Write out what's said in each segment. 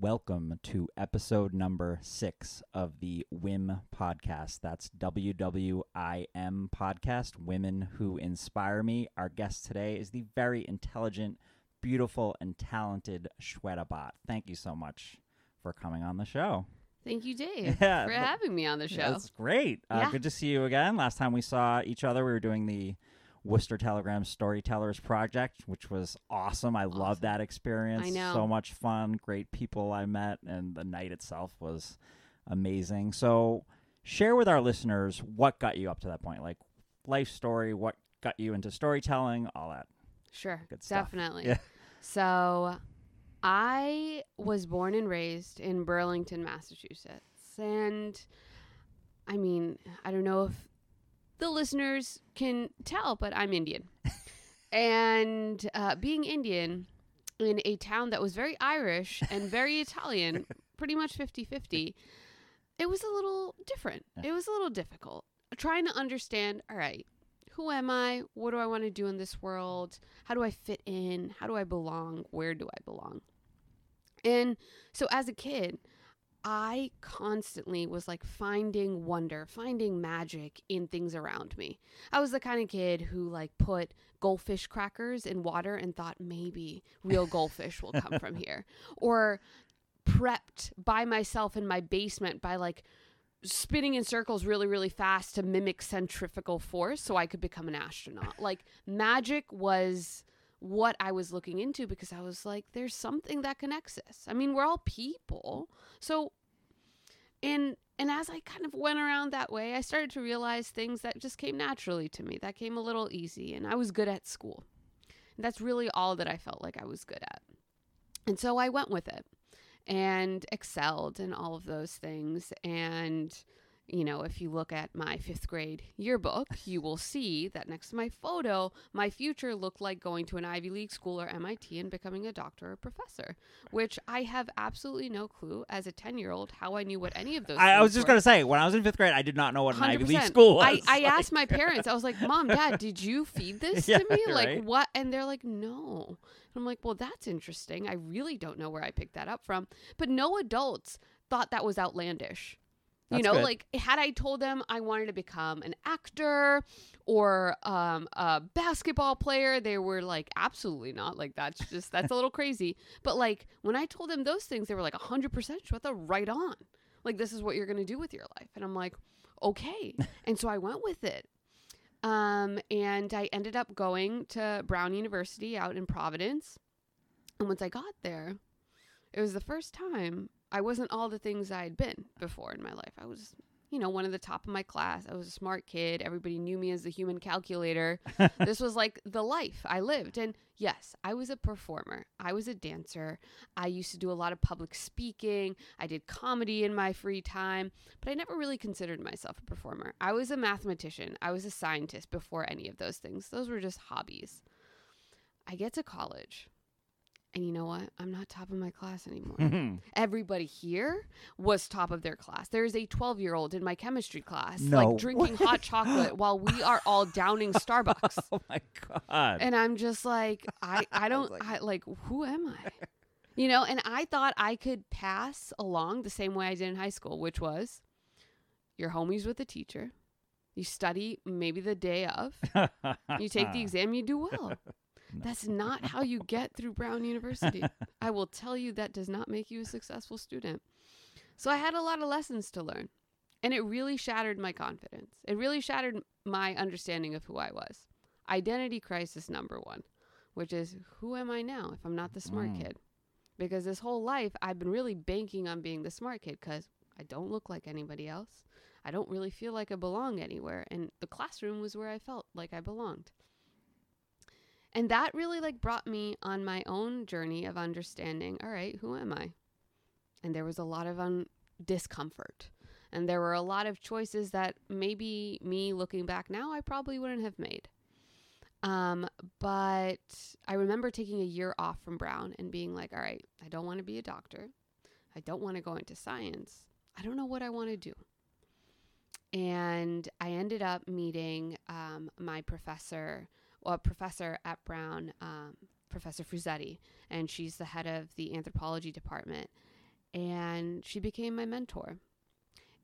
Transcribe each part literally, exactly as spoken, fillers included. Welcome to episode number six of the W W I M podcast. That's W W I M podcast, Women Who Inspire Me. Our guest today is the very intelligent, beautiful, and talented Shweta Bhatt. Thank you so much for coming on the show. Thank you, Dave, yeah, for having me on the show. That's great. Uh, yeah. Good to see you again. Last time we saw each other, we were doing the Worcester Telegram Storytellers Project, which was awesome. I awesome. love that experience. I know. So much fun, great people I met, and the night itself was amazing. So share with our listeners what got you up to that point, like life story, what got you into storytelling, all that. Sure, good stuff. Definitely. Yeah. So I was born and raised in Burlington, Massachusetts, and I mean, I don't know if the listeners can tell, but I'm Indian. and uh, being Indian in a town that was very Irish and very Italian, pretty much fifty-fifty, it was a little different. It was a little difficult. Trying to understand, all right, who am I? What do I want to do in this world? How do I fit in? How do I belong? Where do I belong? And so as a kid, I constantly was like finding wonder, finding magic in things around me. I was the kind of kid who like put goldfish crackers in water and thought maybe real goldfish will come from here. Or prepped by myself in my basement by like spinning in circles really, really fast to mimic centrifugal force so I could become an astronaut. Like magic was what I was looking into because I was like, there's something that connects us. I mean, we're all people. So, and, and as I kind of went around that way, I started to realize things that just came naturally to me, that came a little easy. And I was good at school. And that's really all that I felt like I was good at. And so I went with it and excelled in all of those things. And, you know, if you look at my fifth grade yearbook, you will see that next to my photo, my future looked like going to an Ivy League school or M I T and becoming a doctor or professor, which I have absolutely no clue as a ten-year-old how I knew what any of those I, I was just going to say, when I was in fifth grade, I did not know what an Ivy League school was. I, like, I asked my parents, I was like, Mom, Dad, did you feed this yeah, to me? Like, right? What? And they're like, no. And I'm like, well, that's interesting. I really don't know where I picked that up from. But no adults thought that was outlandish. That's you know, good. Like had I told them I wanted to become an actor or um, a basketball player, they were like, absolutely not. Like, that's just, that's a little crazy. But like when I told them those things, they were like one hundred percent Shweta, right on. Like, this is what you're going to do with your life. And I'm like, okay. And so I went with it. Um, and I ended up going to Brown University out in Providence. And once I got there, it was the first time I wasn't all the things I had been before in my life. I was, you know, one of the top of my class. I was a smart kid. Everybody knew me as the human calculator. This was like the life I lived. And yes, I was a performer. I was a dancer. I used to do a lot of public speaking. I did comedy in my free time, but I never really considered myself a performer. I was a mathematician. I was a scientist before any of those things. Those were just hobbies. I get to college. And you know what? I'm not top of my class anymore. Mm-hmm. Everybody here was top of their class. There is a twelve-year-old in my chemistry class, no. like drinking hot chocolate while we are all downing Starbucks. Oh my God. And I'm just like, I, I don't, I like, I, like, who am I? You know, and I thought I could pass along the same way I did in high school, which was your homies with the teacher. You study maybe the day of. You take the exam, you do well. No. That's not how you get through Brown University. I will tell you that does not make you a successful student. So I had a lot of lessons to learn, and it really shattered my confidence. It really shattered my understanding of who I was. Identity crisis number one, which is who am I now if I'm not the smart mm. kid? Because this whole life I've been really banking on being the smart kid because I don't look like anybody else. I don't really feel like I belong anywhere. And the classroom was where I felt like I belonged. And that really like brought me on my own journey of understanding, all right, who am I? And there was a lot of un- discomfort. And there were a lot of choices that maybe me looking back now, I probably wouldn't have made. Um, but I remember taking a year off from Brown and being like, all right, I don't want to be a doctor. I don't want to go into science. I don't know what I want to do. And I ended up meeting um, my professor a professor at Brown, um, Professor Frusetti, and she's the head of the anthropology department. and she became my mentor.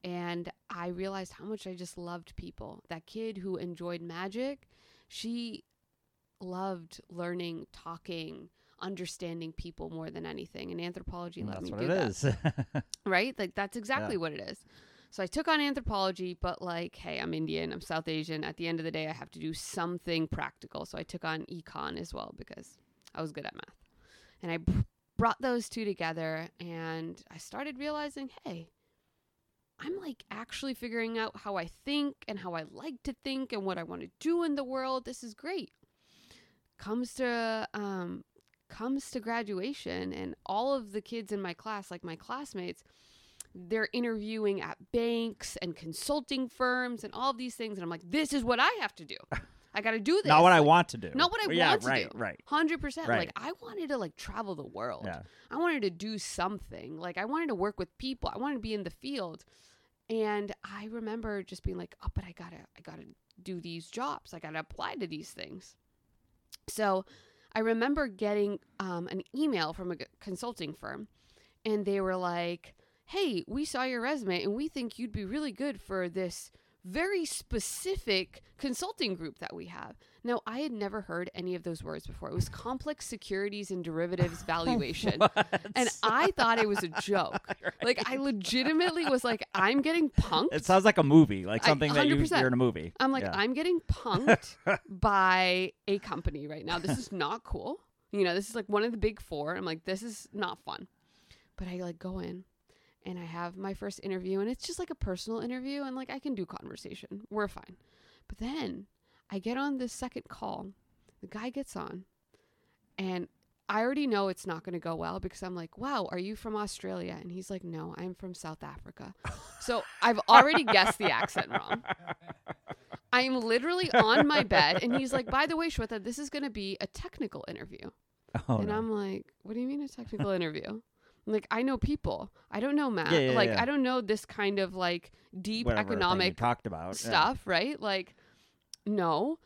And I realized how much I just loved people. That kid who enjoyed magic, she loved learning, talking, understanding people more than anything. And anthropology let me do that. That's what it is. Right? Like, that's exactly yeah. what it is. So I took on anthropology, but like, hey, I'm Indian, I'm South Asian. At the end of the day, I have to do something practical. So I took on econ as well because I was good at math. And I b- brought those two together, and I started realizing, hey, I'm like actually figuring out how I think and how I like to think and what I want to do in the world. This is great. Comes to um, comes to graduation, and all of the kids in my class, like my classmates, they're interviewing at banks and consulting firms and all of these things. And I'm like, this is what I have to do. I got to do this. Not what like, I want to do. Not what I yeah, want to right, do. Right, right. one hundred percent. Like, I wanted to, like, travel the world. Yeah. I wanted to do something. Like, I wanted to work with people. I wanted to be in the field. And I remember just being like, oh, but I got to, I got to do these jobs. I got to apply to these things. So I remember getting um, an email from a consulting firm. And they were like, hey, we saw your resume and we think you'd be really good for this very specific consulting group that we have. Now, I had never heard any of those words before. It was Complex Securities and Derivatives Valuation. And I thought it was a joke. Right. Like, I legitimately was like, I'm getting punked. It sounds like a movie, like something I, that you hear in a movie. I'm like, yeah. I'm getting punked by a company right now. This is not cool. You know, this is like one of the big four. I'm like, this is not fun. But I like go in. And I have my first interview, and it's just like a personal interview, and like I can do conversation. We're fine. But then I get on this second call. The guy gets on, and I already know it's not going to go well because I'm like, wow, are you from Australia? And he's like, no, I'm from South Africa. So I've already guessed the accent wrong. I'm literally on my bed, and he's like, by the way, Shweta, this is going to be a technical interview. Oh, and no. I'm like, what do you mean a technical interview? Like, I know people. I don't know math. Yeah, yeah, like, yeah. I don't know this kind of, like, deep Whatever economic talked about. stuff, yeah. right? Like, no.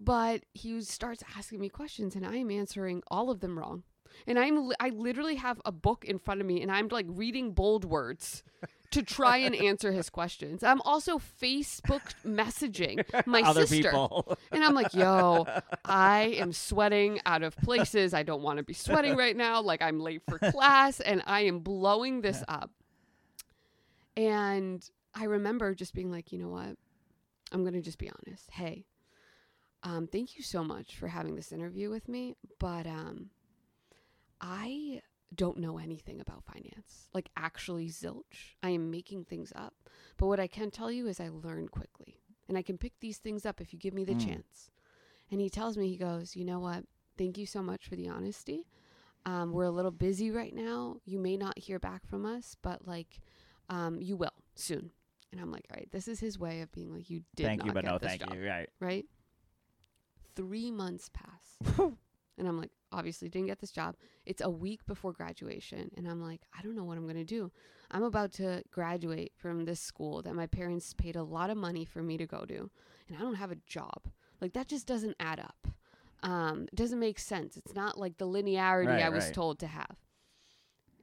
But he starts asking me questions, and I am answering all of them wrong. And I'm I literally have a book in front of me, and I'm, like, reading bold words to try and answer his questions. I'm also Facebook messaging my Other sister. People. And I'm like, yo, I am sweating out of places I don't want to be sweating right now. Like, I'm late for class, and I am blowing this up. And I remember just being like, you know what? I'm going to just be honest. Hey, um, thank you so much for having this interview with me. But um, I... don't know anything about finance, like actually zilch. I am making things up. But what I can tell you is I learn quickly, and I can pick these things up if you give me the mm. chance. And he tells me, he goes, you know what? Thank you so much for the honesty. Um, we're a little busy right now. You may not hear back from us, but like um, you will soon. And I'm like, all right, this is his way of being like, you did thank not you, but get no, this thank job. You, right. right? Three months pass. And I'm like, obviously didn't get this job. It's a week before graduation. And I'm like, I don't know what I'm going to do. I'm about to graduate from this school that my parents paid a lot of money for me to go to. And I don't have a job. Like, that just doesn't add up. Um, it doesn't make sense. It's not like the linearity right, I was right. told to have.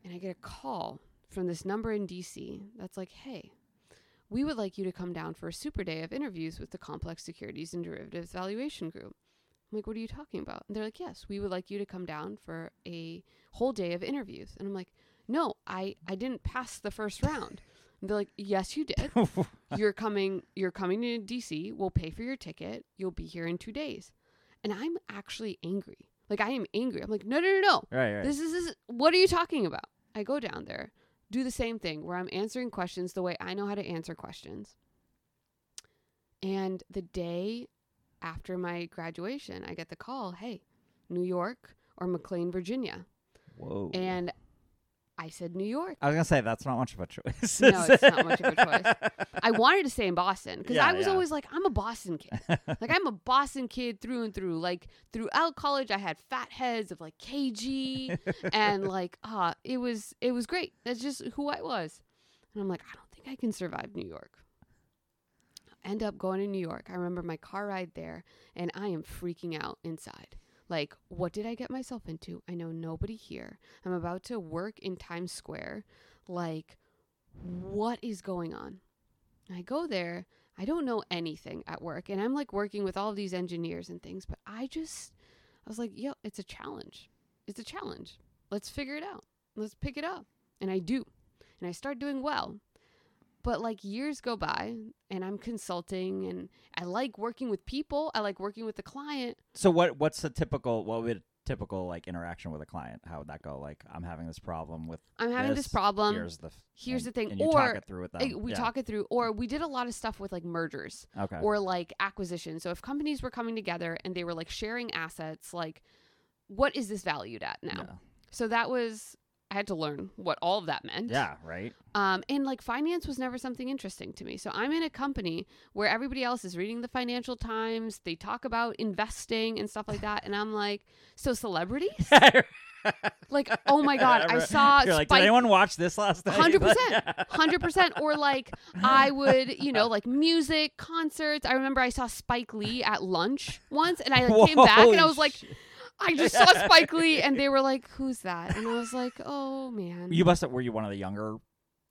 And I get a call from this number in D C that's like, hey, we would like you to come down for a super day of interviews with the Complex Securities and Derivatives Valuation Group. I'm like, what are you talking about? And they're like, yes, we would like you to come down for a whole day of interviews. And I'm like, no, I, I didn't pass the first round. And they're like, yes, you did. You're coming, you're coming to D C. We'll pay for your ticket. You'll be here in two days. And I'm actually angry. Like, I am angry. I'm like, no, no, no, no. Right, right. This is, this is, what are you talking about? I go down there, do the same thing where I'm answering questions the way I know how to answer questions. And the day after my graduation, I get the call, hey, New York or McLean, Virginia. Whoa. And I said New York. I was going to say, that's not much of a choice. No, it's not much of a choice. I wanted to stay in Boston because yeah, I was yeah. always like, I'm a Boston kid. Like, I'm a Boston kid through and through. Like, throughout college, I had fat heads of like K G and like, ah, uh, it was, it was great. That's just who I was. And I'm like, I don't think I can survive New York. End up going to New York. I remember my car ride there, and I am freaking out inside. Like, what did I get myself into? I know nobody here. I'm about to work in Times Square. like, what is going on? I go there. I don't know anything at work. And I'm like working with all of these engineers and things. But I just, I was like, yo, it's a challenge. It's a challenge. Let's figure it out. Let's pick it up. And I do. And I start doing well. But like years go by and I'm consulting and I like working with people. I like working with the client. So what, what's the typical, what would typical like interaction with a client? How would that go? Like, I'm having this problem with I'm having this, this problem. Here's the, here's and, the thing. And you or talk it through with them. We yeah. talk it through. Or we did a lot of stuff with like mergers okay. or like acquisitions. So if companies were coming together and they were like sharing assets, like what is this valued at now? Yeah. So that was... I had to learn what all of that meant. Yeah, right. Um, and like finance was never something interesting to me. So I'm in a company where everybody else is reading the Financial Times. They talk about investing and stuff like that. And I'm like, so celebrities? Like, oh my God, I saw You're like, Spike. Did anyone watch this last night? one hundred percent. one hundred percent. Or like I would, you know, like music, concerts. I remember I saw Spike Lee at lunch once and I like, came Whoa, back and I was like... Shit. I just saw Spike Lee, and they were like, "Who's that?" And I was like, "Oh man!" You must have, were you one of the younger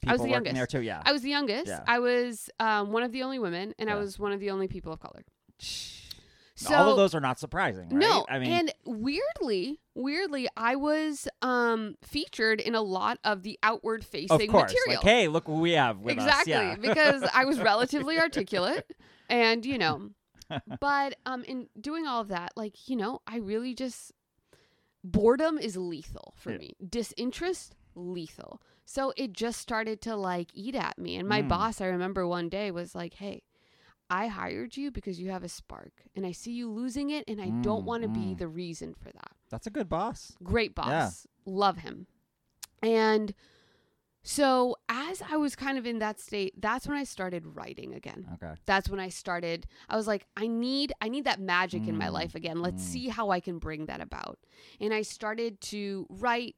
people I was the working youngest. There too? Yeah, I was the youngest. Yeah. I was um, one of the only women, and yeah. I was one of the only people of color. So all of those are not surprising, right? No, I mean, and weirdly, weirdly, I was um, featured in a lot of the outward-facing of course, material. Like, hey, look what we have with exactly, us. Exactly, yeah. Because I was relatively articulate, and you know. But um, in doing all of that, like, you know, I really just, boredom is lethal for yeah. me. Disinterest, lethal. So it just started to like eat at me. And my mm. boss, I remember one day was like, hey, I hired you because you have a spark and I see you losing it. And I mm, don't want to mm. be the reason for that. That's a good boss. Great boss. Yeah. Love him. And so as I was kind of in that state, that's when I started writing again. Okay. That's when I started. I was like, I need I need that magic mm. in my life again. Let's mm. see how I can bring that about. And I started to write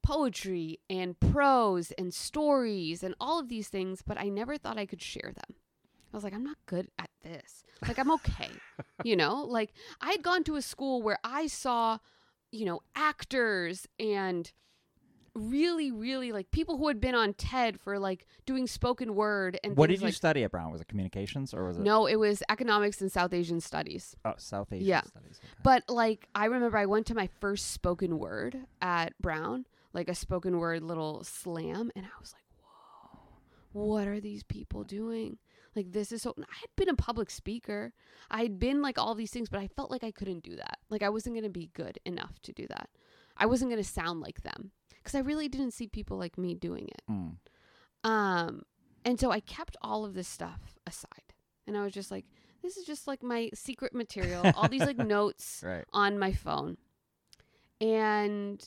poetry and prose and stories and all of these things, but I never thought I could share them. I was like, I'm not good at this. Like, I'm okay. You know, like I had gone to a school where I saw, you know, actors and really, really like people who had been on TED for like doing spoken word and what did you like, study at Brown? Was it communications or was it? No, it was economics and South Asian studies. Oh, South Asian yeah. studies. Okay. But like, I remember I went to my first spoken word at Brown, like a spoken word little slam. And I was like, whoa, what are these people doing? Like, this is so, I had been a public speaker. I had been like all these things, but I felt like I couldn't do that. Like I wasn't going to be good enough to do that. I wasn't going to sound like them. Because I really didn't see people like me doing it. Mm. Um, and so I kept all of this stuff aside. And I was just like, this is just like my secret material, all these like notes right. on my phone. And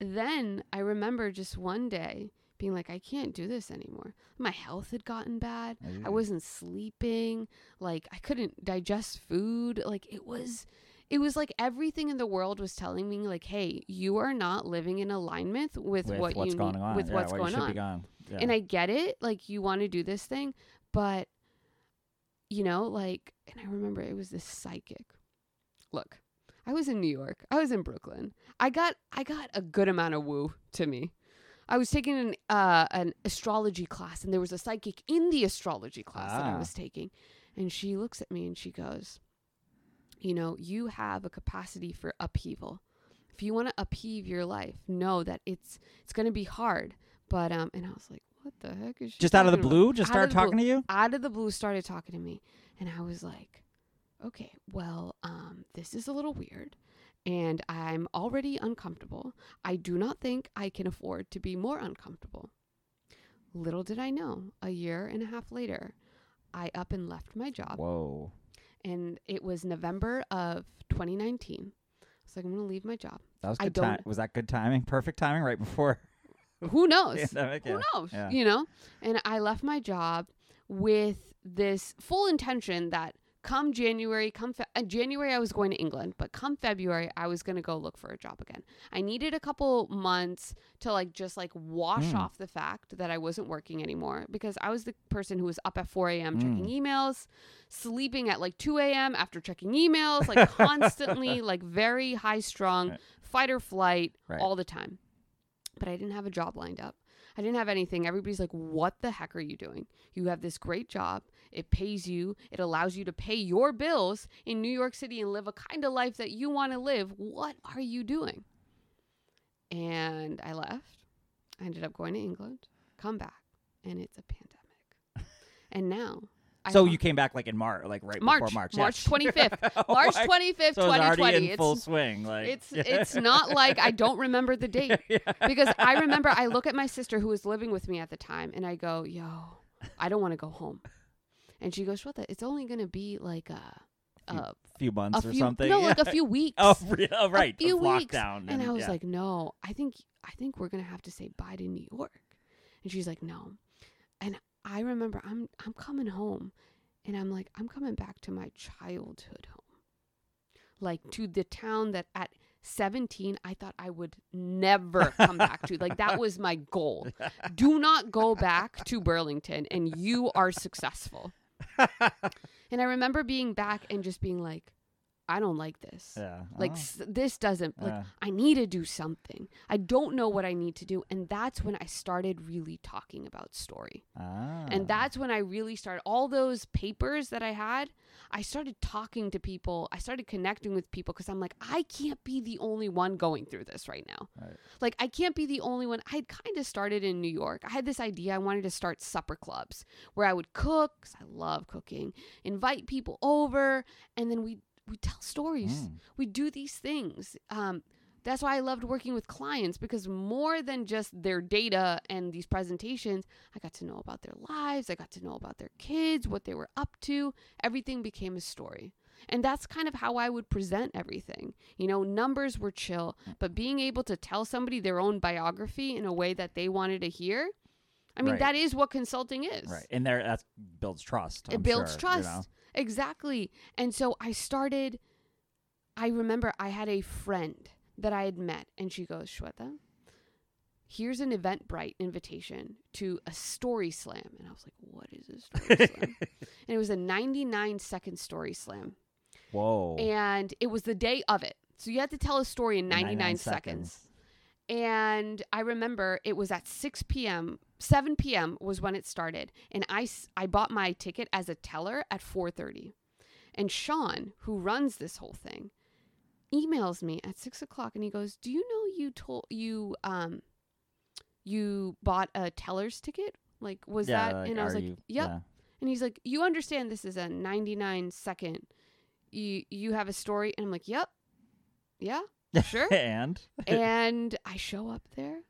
then I remember just one day being like, I can't do this anymore. My health had gotten bad. Mm. I wasn't sleeping. Like I couldn't digest food. Like it was... It was like everything in the world was telling me, like, "Hey, you are not living in alignment with, with what what's you going need, on. with yeah, what's well, going on." Gone. Yeah. And I get it, like, you want to do this thing, but you know, like, and I remember it was this psychic. Look, I was in New York. I was in Brooklyn. I got, I got a good amount of woo to me. I was taking an uh, an astrology class, and there was a psychic in the astrology class ah. that I was taking, and she looks at me and she goes, you know, you have a capacity for upheaval. If you want to upheave your life, know that it's it's going to be hard. But um, and I was like, what the heck is she? Just out of the blue, about? just out started talking blue, to you. Out of the blue, started talking to me, and I was like, okay, well, um, this is a little weird, and I'm already uncomfortable. I do not think I can afford to be more uncomfortable. Little did I know, a year and a half later, I up and left my job. Whoa. And it was November of twenty nineteen. I was like, I'm going to leave my job. That was good timing. Was that good timing? Perfect timing right before? Who knows? Pandemic, yeah. Who knows? Yeah. You know? And I left my job with this full intention that come January, come Fe- uh, January, I was going to England, but come February, I was going to go look for a job again. I needed a couple months to like, just like wash mm. off the fact that I wasn't working anymore because I was the person who was up at four a.m. mm. checking emails, sleeping at like two a.m. after checking emails, like constantly, like very high strung, right. fight or flight right. all the time. But I didn't have a job lined up. I didn't have anything. Everybody's like, what the heck are you doing? You have this great job. It pays you. It allows you to pay your bills in New York City and live a kind of life that you want to live. What are you doing? And I left. I ended up going to England, come back, and it's a pandemic. And now... So you came back like in March, like right March, before March. March twenty-fifth. Oh March twenty-fifth, so twenty twenty. It's already in full it's, swing. Like. It's, it's not like I don't remember the date. Yeah, yeah. Because I remember I look at my sister who was living with me at the time and I go, yo, I don't want to go home. And she goes, what the? It's only going to be like a... a, a few months a few, or something. No, yeah. like a few weeks. Oh, oh right. A few of weeks. Lockdown. And, and I was yeah. like, no, I think, I think we're going to have to say bye to New York. And she's like, no. And I remember I'm I'm coming home and I'm like, I'm coming back to my childhood home. Like to the town that at seventeen, I thought I would never come back to. Like that was my goal. Do not go back to Burlington and you are successful. And I remember being back and just being like, I don't like this. Yeah. Like oh. s- this doesn't, yeah. like I need to do something. I don't know what I need to do. And that's when I started really talking about story. Ah. And that's when I really started all those papers that I had. I started talking to people. I started connecting with people because I'm like, I can't be the only one going through this right now. Right. Like I can't be the only one. I had kind of started in New York. I had this idea. I wanted to start supper clubs where I would cook, because I love cooking, invite people over. And then we We tell stories. Mm. We do these things. Um, that's why I loved working with clients, because more than just their data and these presentations, I got to know about their lives. I got to know about their kids, what they were up to. Everything became a story. And that's kind of how I would present everything. You know, numbers were chill, but being able to tell somebody their own biography in a way that they wanted to hear, I mean, right. that is what consulting is. Right. And there, that builds trust. It I'm builds sure, trust. You know? Exactly. And so I started, I remember I had a friend that I had met and she goes, Shweta, here's an Eventbrite invitation to a story slam. And I was like, what is a story slam? And it was a ninety-nine second story slam. Whoa. And it was the day of it. So you had to tell a story in ninety-nine seconds. And I remember it was at six p.m. seven p.m. was when it started, and I, I bought my ticket as a teller at four thirty. And Sean, who runs this whole thing, emails me at six o'clock, and he goes, do you know you told you um you bought a teller's ticket? Like, was yeah, that? Like, and I was like, you, yep. Yeah. And he's like, you understand this is a ninety-nine second. You, you have a story? And I'm like, yep. Yeah, sure. and And I show up there,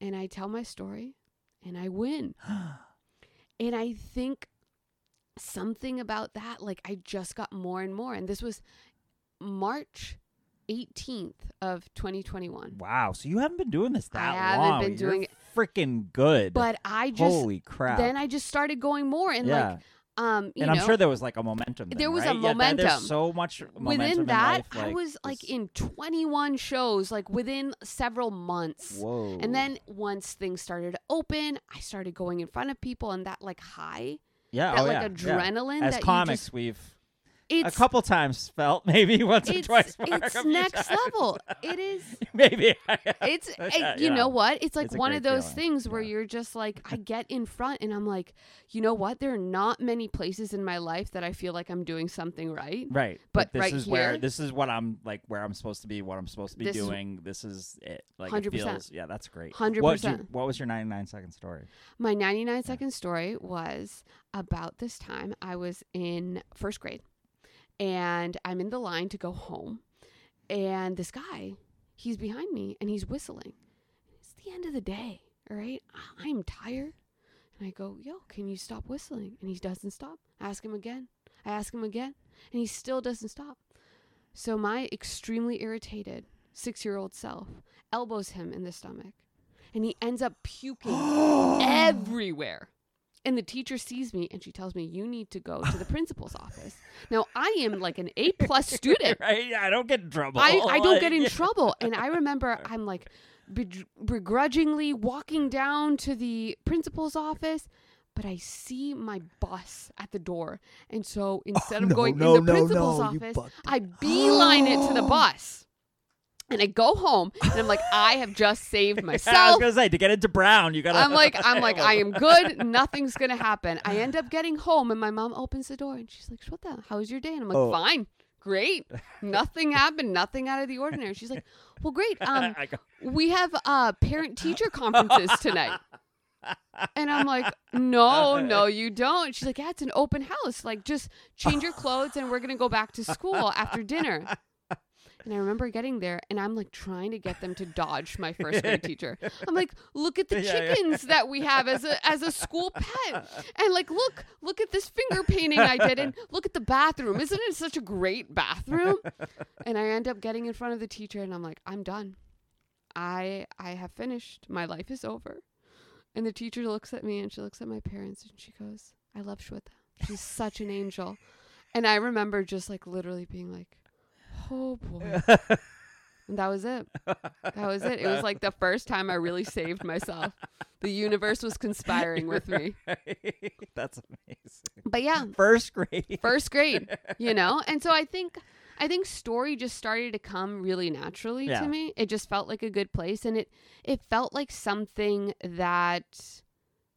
and I tell my story. And I win. And I think something about that, like I just got more and more. And this was March eighteenth of twenty twenty-one. Wow. So you haven't been doing this that long. I haven't long. been You're doing it. Freaking good. But I just. Holy crap. Then I just started going more. And yeah. like. Um, you and I'm know, sure there was like a momentum. Thing, there was right? a momentum. Yeah, there's so much momentum within that. In life, like, I was like this... in twenty-one shows, like within several months. Whoa! And then once things started to open, I started going in front of people, and that like high, yeah, that oh, like yeah, adrenaline. Yeah. As that comics, you just, we've it's, a couple times felt maybe once or twice. More, it's next times. Level. It is maybe. I, it's yeah, you yeah. know what? It's like it's one of those feeling. things where yeah. you're just like, I get in front and I'm like, you know what? There are not many places in my life that I feel like I'm doing something right. Right. But, but this right is here, where this is what I'm like, where I'm supposed to be, what I'm supposed to be this doing. This is it. Like one hundred percent. It feels, yeah, that's great. one hundred percent. What, you, what was your ninety-nine second story? My ninety-nine second yeah. story was about this time I was in first grade. And I'm in the line to go home. And this guy, he's behind me and he's whistling. It's the end of the day, all right? I'm tired. And I go, yo, can you stop whistling? And he doesn't stop. I ask him again. I ask him again. And he still doesn't stop. So my extremely irritated six-year-old self elbows him in the stomach. And he ends up puking everywhere. And the teacher sees me and she tells me, you need to go to the principal's office. Now, I am like an A-plus student. Right? I don't get in trouble. I, I don't get in trouble. And I remember I'm like be- begrudgingly walking down to the principal's office, but I see my boss at the door. And so instead oh, of no, going no, in the no, principal's no, office, I beeline it to the bus. And I go home and I'm like, I have just saved myself. Yeah, I was going to say, to get into Brown, you got to. I'm like, I'm like, I am good. Nothing's going to happen. I end up getting home and my mom opens the door and she's like, Shweta, how was your day? And I'm like, oh. Fine. Great. Nothing happened. Nothing out of the ordinary. She's like, well, great. Um, we have uh, parent-teacher conferences tonight. And I'm like, no, no, you don't. She's like, yeah, it's an open house. Like, just change your clothes and we're going to go back to school after dinner. And I remember getting there, and I'm, like, trying to get them to dodge my first grade teacher. I'm like, look at the chickens yeah, yeah. that we have as a as a school pet. And, like, look, look at this finger painting I did, and look at the bathroom. Isn't it such a great bathroom? And I end up getting in front of the teacher, and I'm like, I'm done. I I have finished. My life is over. And the teacher looks at me, and she looks at my parents, and she goes, I love Shweta. She's such an angel. And I remember just, like, literally being like, oh, boy. And that was it. That was it. It was like the first time I really saved myself. The universe was conspiring You're with me. Right. That's amazing. But yeah. First grade. First grade, you know? And so I think I think story just started to come really naturally yeah. to me. It just felt like a good place. And it, it felt like something that,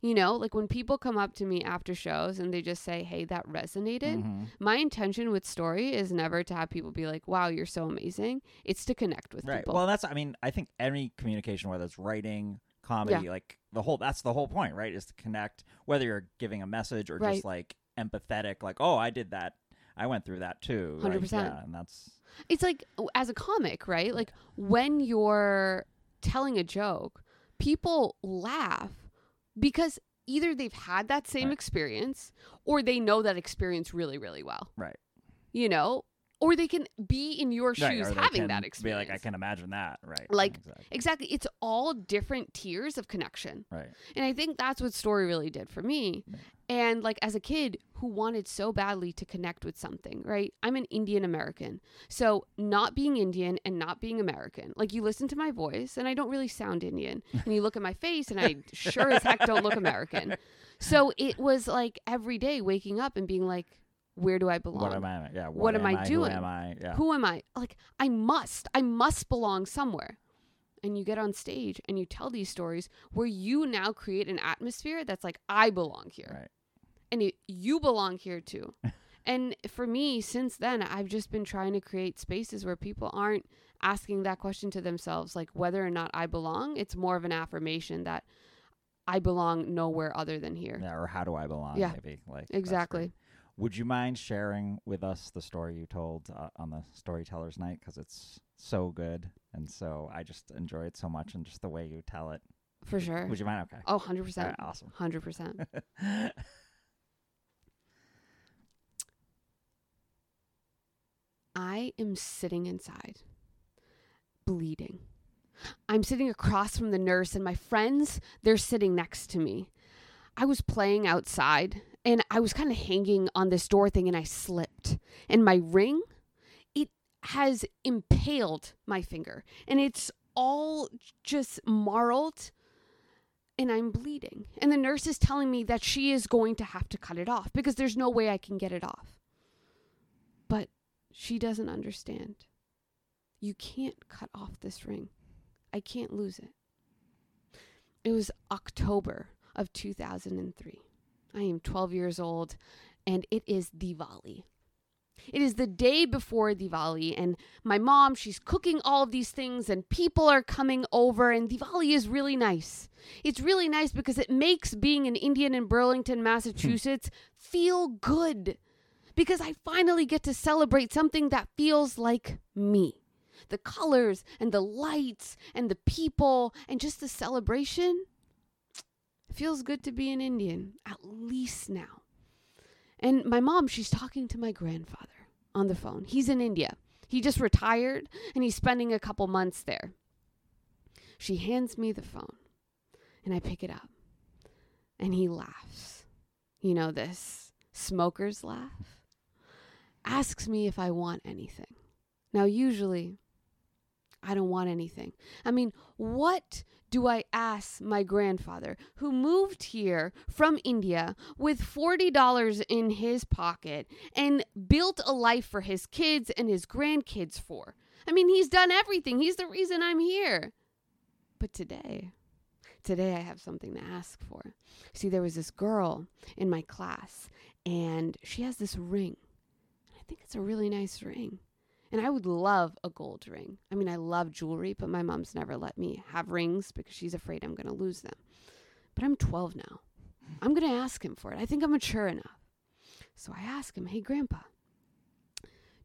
you know, like when people come up to me after shows and they just say, hey, that resonated. Mm-hmm. My intention with story is never to have people be like, wow, you're so amazing. It's to connect with right. people. Well, that's, I mean, I think any communication, whether it's writing, comedy, yeah. like the whole, that's the whole point, right? Is to connect, whether you're giving a message or right. just like empathetic, like, oh, I did that. I went through that too. one hundred percent. Right? Yeah, and that's. It's like, as a comic, right? Like when you're telling a joke, people laugh. Because either they've had that same right. experience or they know that experience really, really well. Right. You know, or they can be in your shoes right, having that experience. Be like, I can imagine that. Right. Like, exactly. exactly. It's all different tiers of connection. Right. And I think that's what story really did for me. Yeah. And like as a kid who wanted so badly to connect with something, right? I'm an Indian American. So not being Indian and not being American. Like you listen to my voice and I don't really sound Indian. And you look at my face and I sure as heck don't look American. So it was like every day waking up and being like, where do I belong? What am I, yeah, what what am am I doing? Who am I? Yeah. Who am I? Like I must, I must belong somewhere. And you get on stage and you tell these stories where you now create an atmosphere that's like, I belong here. Right. And it, you belong here too. And for me, since then, I've just been trying to create spaces where people aren't asking that question to themselves, like whether or not I belong. It's more of an affirmation that I belong nowhere other than here. Yeah, or how do I belong? Yeah, maybe. Like, exactly. Would you mind sharing with us the story you told uh, on the Storytellers Night? Because it's so good. And so I just enjoy it so much and just the way you tell it. For would, sure. Would you mind? Okay. Oh, one hundred percent. Right, awesome. one hundred percent. I am sitting inside, bleeding. I'm sitting across from the nurse and my friends, they're sitting next to me. I was playing outside and I was kind of hanging on this door thing and I slipped. And my ring, it has impaled my finger and it's all just marled and I'm bleeding. And the nurse is telling me that she is going to have to cut it off because there's no way I can get it off. But she doesn't understand. You can't cut off this ring. I can't lose it. It was October of two thousand three. I am twelve years old, and it is Diwali. It is the day before Diwali, and my mom, she's cooking all of these things, and people are coming over, and Diwali is really nice. It's really nice because it makes being an Indian in Burlington, Massachusetts feel good. Because I finally get to celebrate something that feels like me. The colors and the lights and the people and just the celebration. It feels good to be an Indian, at least now. And my mom, she's talking to my grandfather on the phone. He's in India. He just retired and he's spending a couple months there. She hands me the phone and I pick it up. And he laughs. You know this smoker's laugh. Asks me if I want anything. Now, usually, I don't want anything. I mean, what do I ask my grandfather, who moved here from India with forty dollars in his pocket and built a life for his kids and his grandkids for? I mean, he's done everything. He's the reason I'm here. But today, today I have something to ask for. See, there was this girl in my class, and she has this ring. I think it's a really nice ring. And I would love a gold ring. I mean, I love jewelry, but my mom's never let me have rings because she's afraid I'm going to lose them. But I'm twelve now. I'm going to ask him for it. I think I'm mature enough. So I ask him, hey, Grandpa,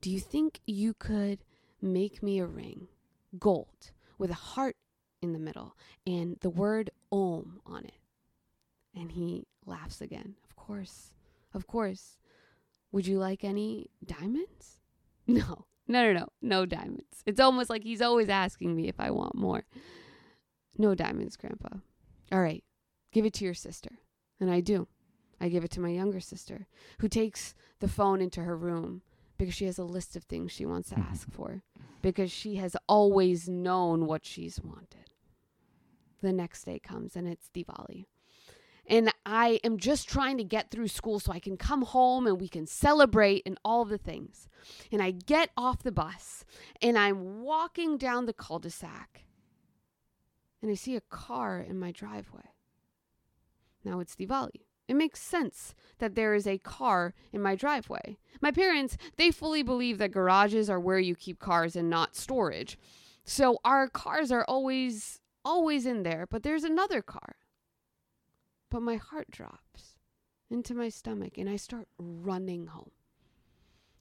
do you think you could make me a ring, gold, with a heart in the middle and the word O M on it? And he laughs again. Of course, of course. Would you like any diamonds? No. No, no, no, no diamonds. It's almost like he's always asking me if I want more. No diamonds, Grandpa. All right, give it to your sister. And I do. I give it to my younger sister, who takes the phone into her room because she has a list of things she wants to ask for, because she has always known what she's wanted. The next day comes, and it's Diwali. And I am just trying to get through school so I can come home and we can celebrate and all the things. And I get off the bus and I'm walking down the cul-de-sac and I see a car in my driveway. Now it's Diwali. It makes sense that there is a car in my driveway. My parents, they fully believe that garages are where you keep cars and not storage. So our cars are always, always in there, but there's another car. But my heart drops into my stomach and I start running home.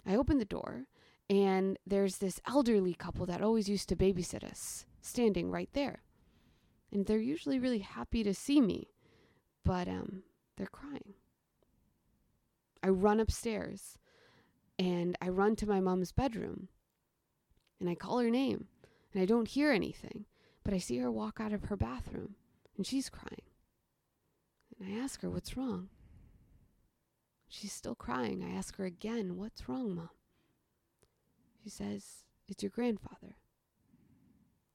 I open the door and there's this elderly couple that always used to babysit us standing right there. And they're usually really happy to see me, but um, they're crying. I run upstairs and I run to my mom's bedroom and I call her name and I don't hear anything, but I see her walk out of her bathroom and she's crying. And I ask her, what's wrong? She's still crying. I ask her again, what's wrong, Mom? She says, it's your grandfather.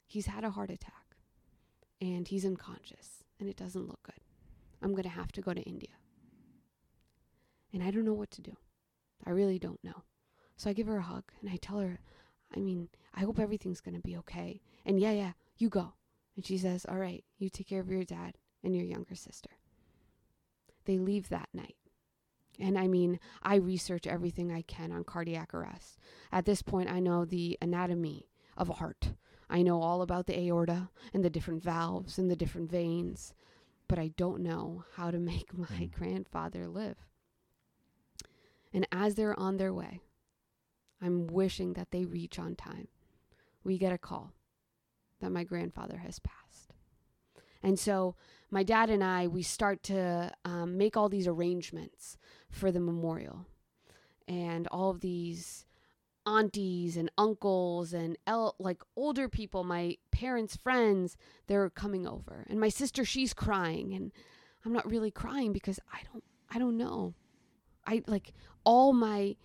He's had a heart attack, and he's unconscious, and it doesn't look good. I'm going to have to go to India. And I don't know what to do. I really don't know. So I give her a hug, and I tell her, I mean, I hope everything's going to be okay. And yeah, yeah, you go. And she says, all right, you take care of your dad and your younger sister. They leave that night. And I mean, I research everything I can on cardiac arrest. At this point, I know the anatomy of a heart. I know all about the aorta and the different valves and the different veins, but I don't know how to make my grandfather live. And as they're on their way, I'm wishing that they reach on time. We get a call that my grandfather has passed. And so my dad and I, we start to um, make all these arrangements for the memorial. And all of these aunties and uncles and el- like older people, my parents' friends, they're coming over. And my sister, she's crying. And I'm not really crying because I don't, I don't know. I like all my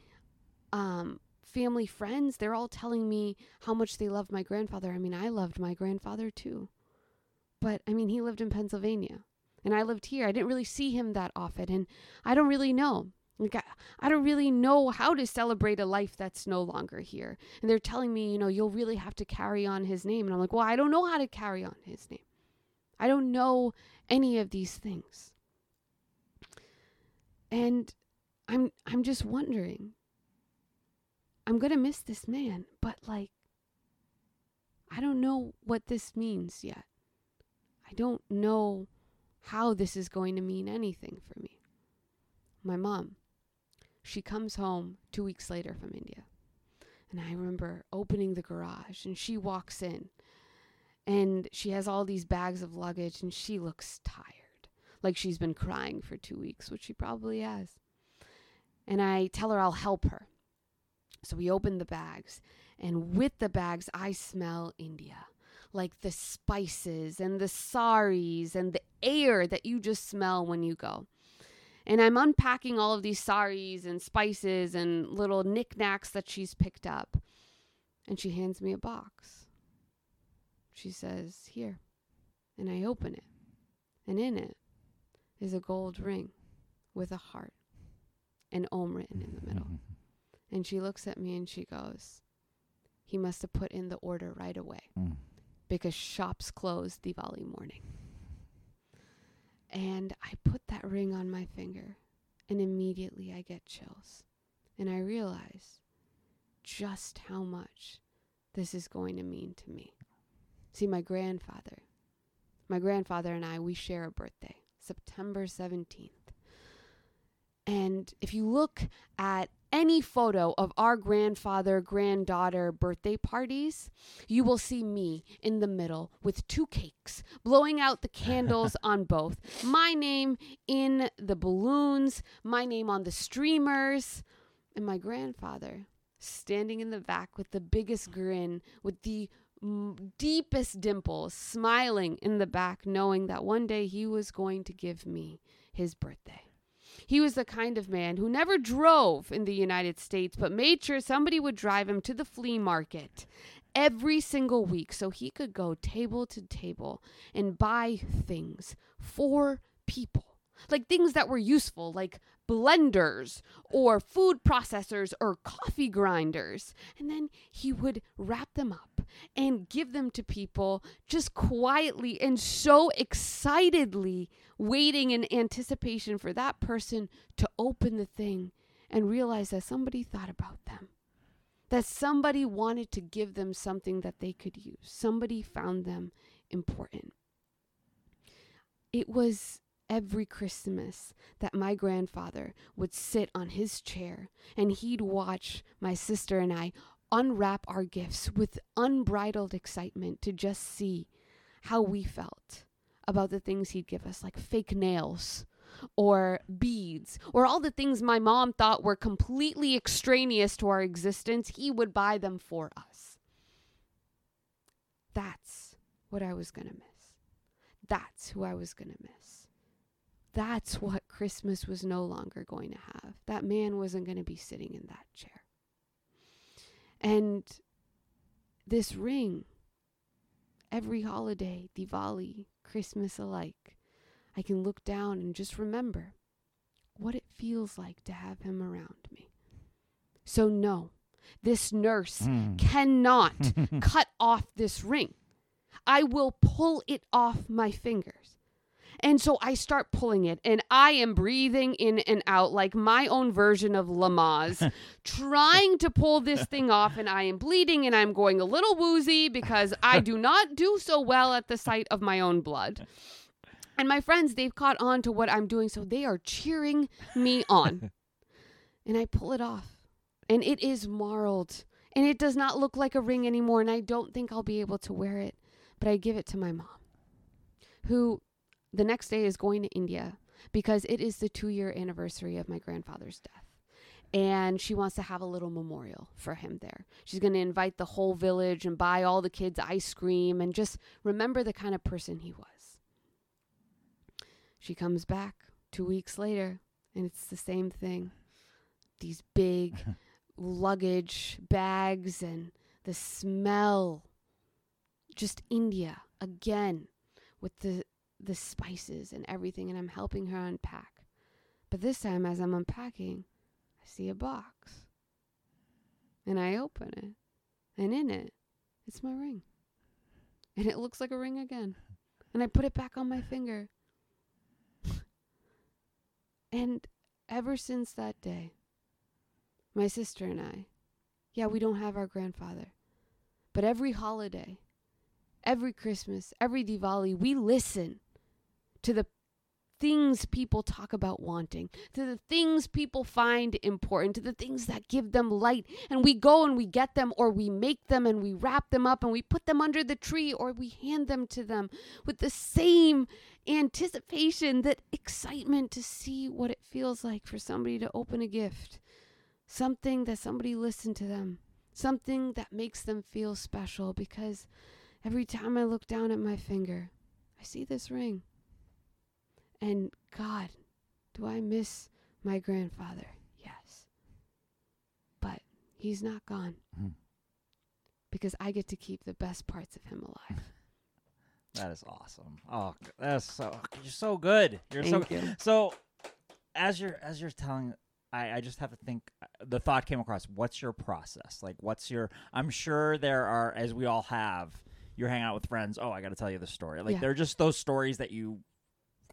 um, family friends, they're all telling me how much they love my grandfather. I mean, I loved my grandfather too. But, I mean, he lived in Pennsylvania, and I lived here. I didn't really see him that often, and I don't really know. Like, I, I don't really know how to celebrate a life that's no longer here. And they're telling me, you know, you'll really have to carry on his name. And I'm like, well, I don't know how to carry on his name. I don't know any of these things. And I'm I'm just wondering. I'm going to miss this man, but, like, I don't know what this means yet. I don't know how this is going to mean anything for me. My mom, she comes home two weeks later from India. And I remember opening the garage and she walks in and she has all these bags of luggage and she looks tired, like she's been crying for two weeks, which she probably has. And I tell her I'll help her. So we open the bags, and with the bags, I smell India. Like the spices and the saris and the air that you just smell when you go. And I'm unpacking all of these saris and spices and little knickknacks that she's picked up. And she hands me a box. She says, here. And I open it. And in it is a gold ring with a heart and Om written in the middle. And she looks at me and she goes, he must have put in the order right away mm. because shops closed Diwali morning. And I put that ring on my finger, and immediately I get chills. And I realize just how much this is going to mean to me. See, my grandfather, my grandfather and I, we share a birthday, September seventeenth. And if you look at any photo of our grandfather, granddaughter birthday parties, you will see me in the middle with two cakes, blowing out the candles on both. My name in the balloons, my name on the streamers, and my grandfather standing in the back with the biggest grin, with the m- deepest dimples, smiling in the back, knowing that one day he was going to give me his birthday. He was the kind of man who never drove in the United States, but made sure somebody would drive him to the flea market every single week so he could go table to table and buy things for people. Like things that were useful, like blenders or food processors or coffee grinders. And then he would wrap them up and give them to people just quietly and so excitedly waiting in anticipation for that person to open the thing and realize that somebody thought about them, that somebody wanted to give them something that they could use. Somebody found them important. It was every Christmas that my grandfather would sit on his chair and he'd watch my sister and I unwrap our gifts with unbridled excitement to just see how we felt about the things he'd give us, like fake nails or beads or all the things my mom thought were completely extraneous to our existence. He would buy them for us. That's what I was going to miss. That's who I was going to miss. That's what Christmas was no longer going to have. That man wasn't going to be sitting in that chair. And this ring, every holiday, Diwali, Christmas alike, I can look down and just remember what it feels like to have him around me. So no, this nurse mm. cannot cut off this ring. I will pull it off my fingers. And so I start pulling it, and I am breathing in and out like my own version of Lamaze, trying to pull this thing off, and I am bleeding, and I'm going a little woozy because I do not do so well at the sight of my own blood. And my friends, they've caught on to what I'm doing, so they are cheering me on. And I pull it off, and it is marled, and it does not look like a ring anymore, and I don't think I'll be able to wear it, but I give it to my mom, who the next day is going to India because it is the two-year anniversary of my grandfather's death. And she wants to have a little memorial for him there. She's going to invite the whole village and buy all the kids ice cream and just remember the kind of person he was. She comes back two weeks later, and it's the same thing. These big luggage bags and the smell. Just India again with the the spices and everything, and I'm helping her unpack. But this time, as I'm unpacking, I see a box. And I open it. And in it, it's my ring. And it looks like a ring again. And I put it back on my finger. And ever since that day, my sister and I, yeah, we don't have our grandfather, but every holiday, every Christmas, every Diwali, we listen to the things people talk about wanting, to the things people find important, to the things that give them light. And we go and we get them, or we make them and we wrap them up and we put them under the tree, or we hand them to them with the same anticipation, that excitement to see what it feels like for somebody to open a gift, something that somebody listened to them, something that makes them feel special. Because every time I look down at my finger, I see this ring. And God, do I miss my grandfather? Yes. But he's not gone. Mm. Because I get to keep the best parts of him alive. That is awesome. Oh, that's so, you're so good. You're Thank so you. So as you're as you're telling, I, I just have to think, the thought came across, what's your process? Like, what's your, I'm sure there are, as we all have, you're hanging out with friends, oh, I got to tell you the story. Like, yeah. They're just those stories that you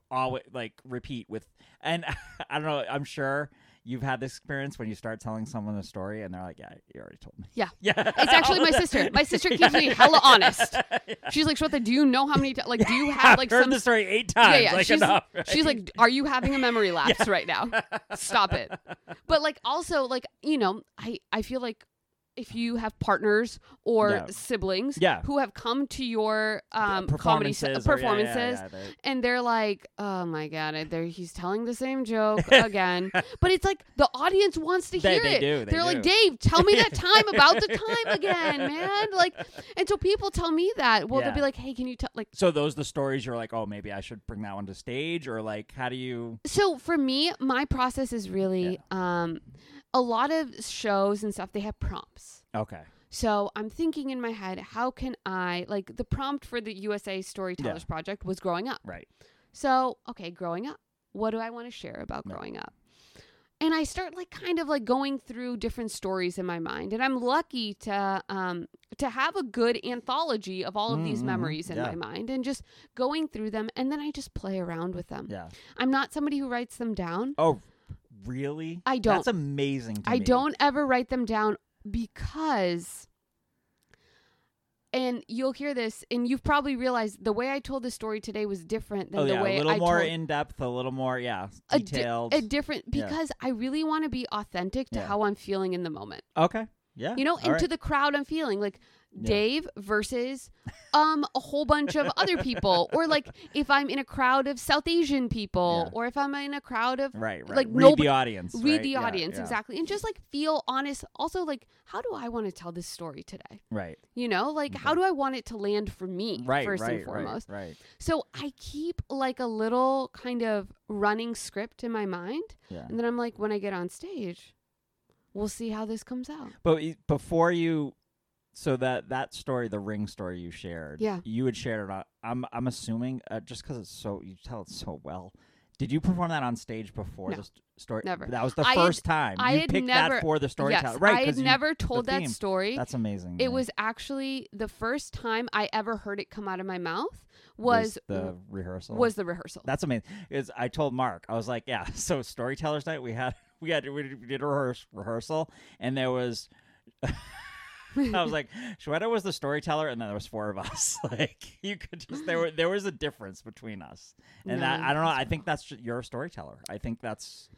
always, like, repeat with, and I don't know, I'm sure you've had this experience when you start telling someone a story and they're like, yeah, you already told me. Yeah. Yeah. It's actually my sister. My sister keeps yeah, me hella honest. Yeah. She's like, Shweta, do you know how many times? Like, do you have like I've heard some... the story eight times. Yeah, yeah. Like, she's, enough, right? She's like, are you having a memory lapse yeah. right now? Stop it. But like, also like, you know, I, I feel like if you have partners or yeah. siblings yeah. who have come to your um, performances, comedy se- performances yeah, yeah, yeah, they're... and they're like, oh my God, they're, he's telling the same joke again. But it's like the audience wants to hear they, it. They do, they they're do. Like, Dave, tell me that time about the time again, man. Like, and so people tell me that. Well, yeah. they'll be like, hey, can you tell? Like, so those are the stories you're like, oh, maybe I should bring that one to stage, or like, how do you? So for me, my process is really... Yeah. Um, a lot of shows and stuff, they have prompts. Okay. So I'm thinking in my head, how can I, like, the prompt for the U S A Storytellers yeah. Project was growing up. Right. So, okay, growing up. What do I want to share about no. growing up? And I start, like, kind of, like, going through different stories in my mind. And I'm lucky to um, to have a good anthology of all of mm-hmm. these memories in yeah. my mind. And just going through them. And then I just play around with them. Yeah. I'm not somebody who writes them down. Oh, really? I don't. That's amazing to I me. Don't ever write them down because, and you'll hear this, and you've probably realized the way I told the story today was different than oh, yeah, the way I told. A little more in depth, a little more, yeah, detailed. A, di- a different, because yeah. I really want to be authentic to yeah. how I'm feeling in the moment. Okay. Yeah. You know, and right. to the crowd I'm feeling, like yeah. Dave versus um a whole bunch of other people, or like if I'm in a crowd of South Asian people, yeah. or if I'm in a crowd of right, right. like read nobody, the audience, read right? the yeah, audience yeah. exactly, and just like feel honest. Also, like how do I want to tell this story today? Right. You know, like mm-hmm. how do I want it to land for me? Right. First right, and foremost. Right, right. So I keep like a little kind of running script in my mind, yeah. and then I'm like, when I get on stage, we'll see how this comes out. But before you. So that, that story, the ring story you shared, yeah. you had shared it on, I'm I'm assuming, uh, just because it's so, you tell it so well. Did you perform that on stage before no, the st- story? Never. That was the I first had, time I you had picked never, that for the storyteller. Yes, right, I had you, never told the that story. That's amazing. It man. Was actually the first time I ever heard it come out of my mouth was, was the rehearsal. Was the rehearsal. That's amazing. It's, I told Mark, I was like, yeah, so Storytellers Night, we had, we had, we did a rehearse, rehearsal and there was... I was like, Shweta was the storyteller, and then there was four of us. Like you could just there were there was a difference between us, and no, that I don't know. I think that's you're a storyteller. I think that's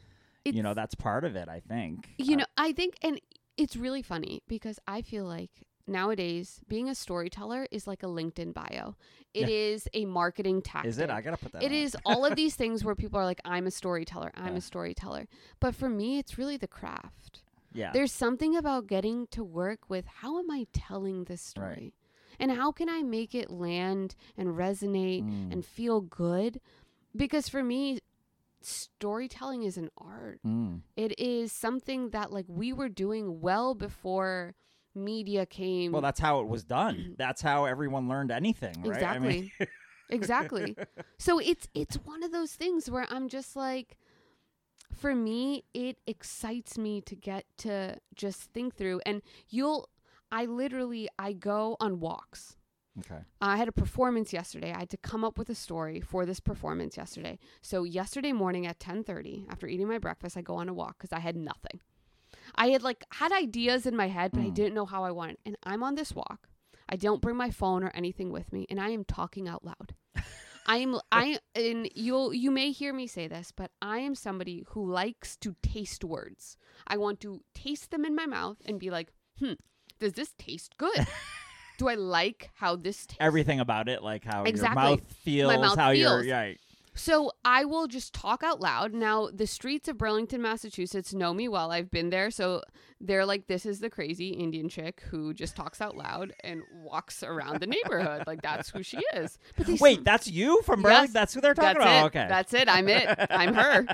it's, you know that's part of it. I think you uh, know. I think, and it's really funny because I feel like nowadays being a storyteller is like a LinkedIn bio. It yeah. is a marketing tactic. Is it? I gotta put that. It on. Is all of these things where people are like, I'm a storyteller. I'm yeah. a storyteller. But for me, it's really the craft. Yeah. There's something about getting to work with how am I telling this story? Right. And how can I make it land and resonate mm. and feel good? Because for me, storytelling is an art. Mm. It is something that like we were doing well before media came. Well, that's how it was done. That's how everyone learned anything, right? Exactly. I mean- exactly. So it's it's one of those things where I'm just like, for me, it excites me to get to just think through. And you'll, I literally, I go on walks. Okay. Uh, I had a performance yesterday. I had to come up with a story for this performance yesterday. So yesterday morning at ten thirty, after eating my breakfast, I go on a walk because I had nothing. I had like had ideas in my head, but mm. I didn't know how I wanted. And I'm on this walk. I don't bring my phone or anything with me. And I am talking out loud. I'm I and you'll you may hear me say this, but I am somebody who likes to taste words. I want to taste them in my mouth and be like, hmm, does this taste good? Do I like how this tastes? Everything about it, like how exactly. your mouth feels, my mouth how feels. You're right. So I will just talk out loud. Now, the streets of Burlington, Massachusetts know me well. I've been there. So they're like, this is the crazy Indian chick who just talks out loud and walks around the neighborhood. Like, that's who she is. But they Wait, sm- that's you from Burlington? Yes, that's who they're talking about? It. Okay. That's it. I'm it. I'm her.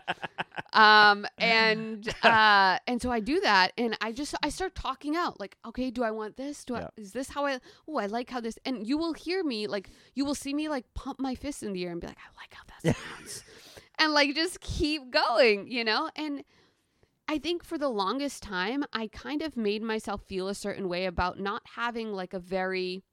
Um, and uh, and so I do that. And I just, I start talking out. Like, okay, do I want this? Do I, yeah. Is this how I, oh, I like how this. And you will hear me, like, you will see me, like, pump my fist in the air and be like, I like how that's. And like just keep going, you know? And I think for the longest time, I kind of made myself feel a certain way about not having like a very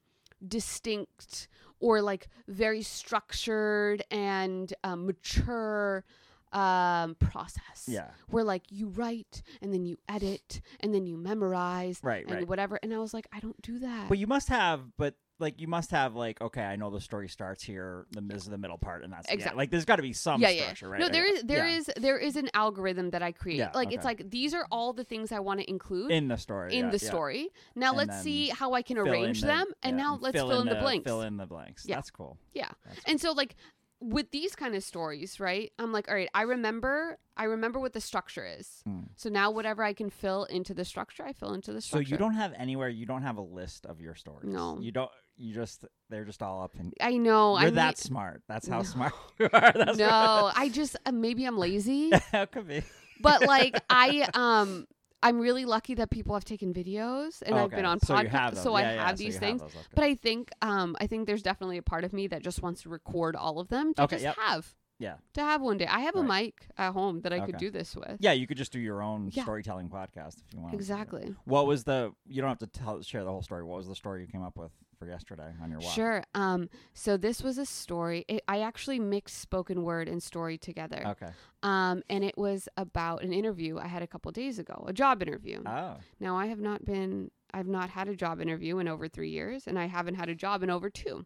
distinct or like very structured and um, mature um, process. Yeah. Where like you write and then you edit and then you memorize right, and right. whatever. And I was like, I don't do that. But you must have, but like you must have like, okay, I know the story starts here. The this is the middle part and that's exactly. Yeah, like there's got to be some yeah, structure, yeah. right? No, there is there yeah. is there is an algorithm that I create. Yeah, like okay. It's like these are all the things I want to include in the story. In yeah, the yeah. story. Now and let's see how I can arrange the, them yeah, and now and let's fill, fill in, in the, the blanks. Fill in the blanks. Yeah. That's cool. Yeah. That's cool. And so like with these kind of stories, right? I'm like, all right, I remember I remember what the structure is. Mm. So now whatever I can fill into the structure, I fill into the structure. So you don't have anywhere you don't have a list of your stories. No. You don't You just, they're just all up. And I know. You're I'm that the, smart. That's how no. smart you are. That's no, I just, uh, maybe I'm lazy. That could be. But like, I, um, I'm really lucky that people have taken videos and okay. I've been on podcasts. So, so yeah, I yeah, have so these things. Have but I think, um, I think there's definitely a part of me that just wants to record all of them to okay, just yep. have. Yeah. To have one day. I have right. a mic at home that I okay. could do this with. Yeah, you could just do your own yeah. storytelling podcast if you want. Exactly. What was the, you don't have to tell share the whole story. What was the story you came up with for yesterday on your walk? Sure. Um. So this was a story. It, I actually mixed spoken word and story together. Okay. Um. And it was about an interview I had a couple days ago, a job interview. Oh. Now, I have not been, I've not had a job interview in over three years, and I haven't had a job in over two.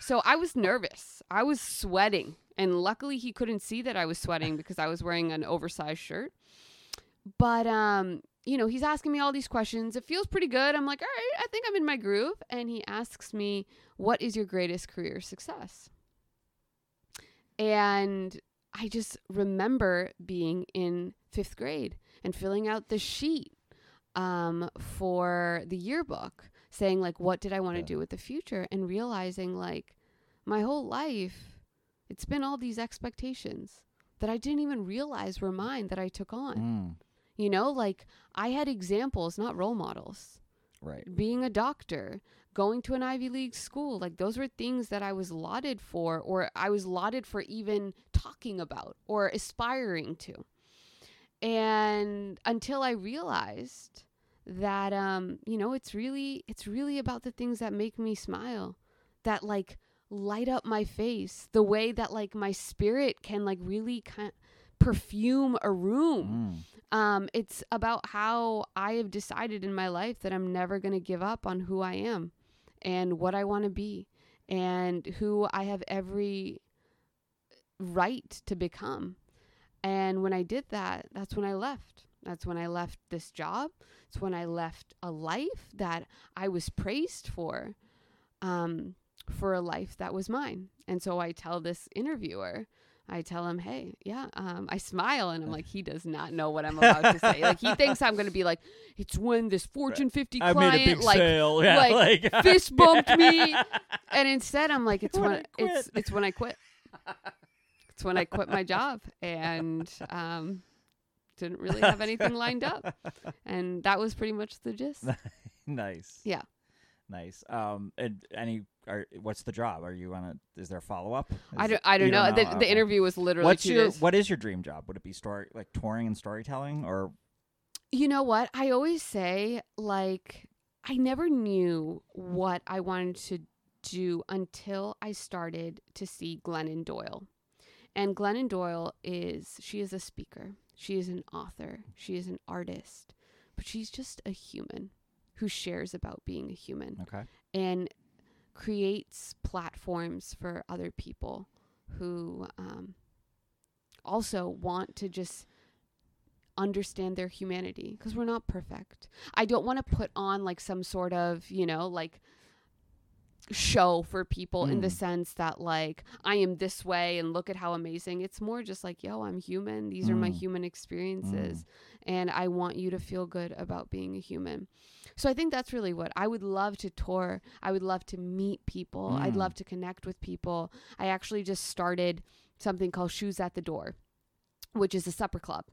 So I was nervous. I was sweating. And luckily, he couldn't see that I was sweating because I was wearing an oversized shirt. But, um, you know, he's asking me all these questions. It feels pretty good. I'm like, all right, I think I'm in my groove. And he asks me, what is your greatest career success? And I just remember being in fifth grade and filling out the sheet um, for the yearbook, saying, like, what did I want to yeah. do with the future? And realizing, like, my whole life, it's been all these expectations that I didn't even realize were mine that I took on. Mm. You know, like I had examples, not role models. Right. Being a doctor, going to an Ivy League school, like those were things that I was lauded for, or I was lauded for even talking about or aspiring to. And until I realized that, um, you know, it's really, it's really about the things that make me smile, that like, light up my face, the way that like my spirit can like really kind of perfume a room. Mm. Um, it's about how I have decided in my life that I'm never going to give up on who I am and what I want to be and who I have every right to become. And when I did that, that's when I left. That's when I left this job. It's when I left a life that I was praised for. Um, for a life that was mine. And so I tell this interviewer, I tell him, hey, yeah, um, I smile and I'm like, he does not know what I'm about to say. Like he thinks I'm going to be like, it's when this Fortune fifty I client made a big like, sale. Yeah, like, like fist bumped me. And instead I'm like, it's when, when it's, it's when I quit. It's when I quit my job. And, um, didn't really have anything lined up. And that was pretty much the gist. Nice. Yeah. Nice. Um, and any, Are, what's the job? Are you on a? Is there a follow up? I don't. I don't know. Don't know. The, okay. the interview was literally. What's two your days. What is your dream job? Would it be story like touring and storytelling, or? You know what? I always say like I never knew what I wanted to do until I started to see Glennon Doyle, and Glennon Doyle is she is a speaker, she is an author, she is an artist, but she's just a human who shares about being a human. Okay, and creates platforms for other people who um, also want to just understand their humanity because we're not perfect. I don't want to put on like some sort of, you know, like show for people mm. in the sense that like I am this way and look at how amazing. It's more just like, yo, I'm human. These mm. are my human experiences mm. and I want you to feel good about being a human. So I think that's really what I would love to tour. I would love to meet people. Mm. I'd love to connect with people. I actually just started something called Shoes at the Door, which is a supper club.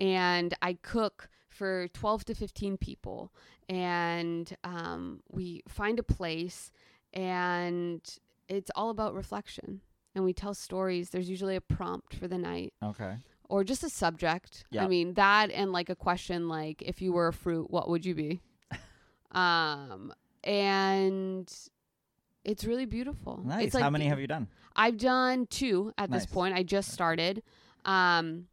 And I cook for twelve to fifteen people. And um, we find a place and it's all about reflection. And we tell stories. There's usually a prompt for the night. Okay. or just a subject. Yep. I mean, that and like a question like, if you were a fruit, what would you be? um, and it's really beautiful. Nice. It's like, how many have you done? I've done two at nice. This point. I just started. Um,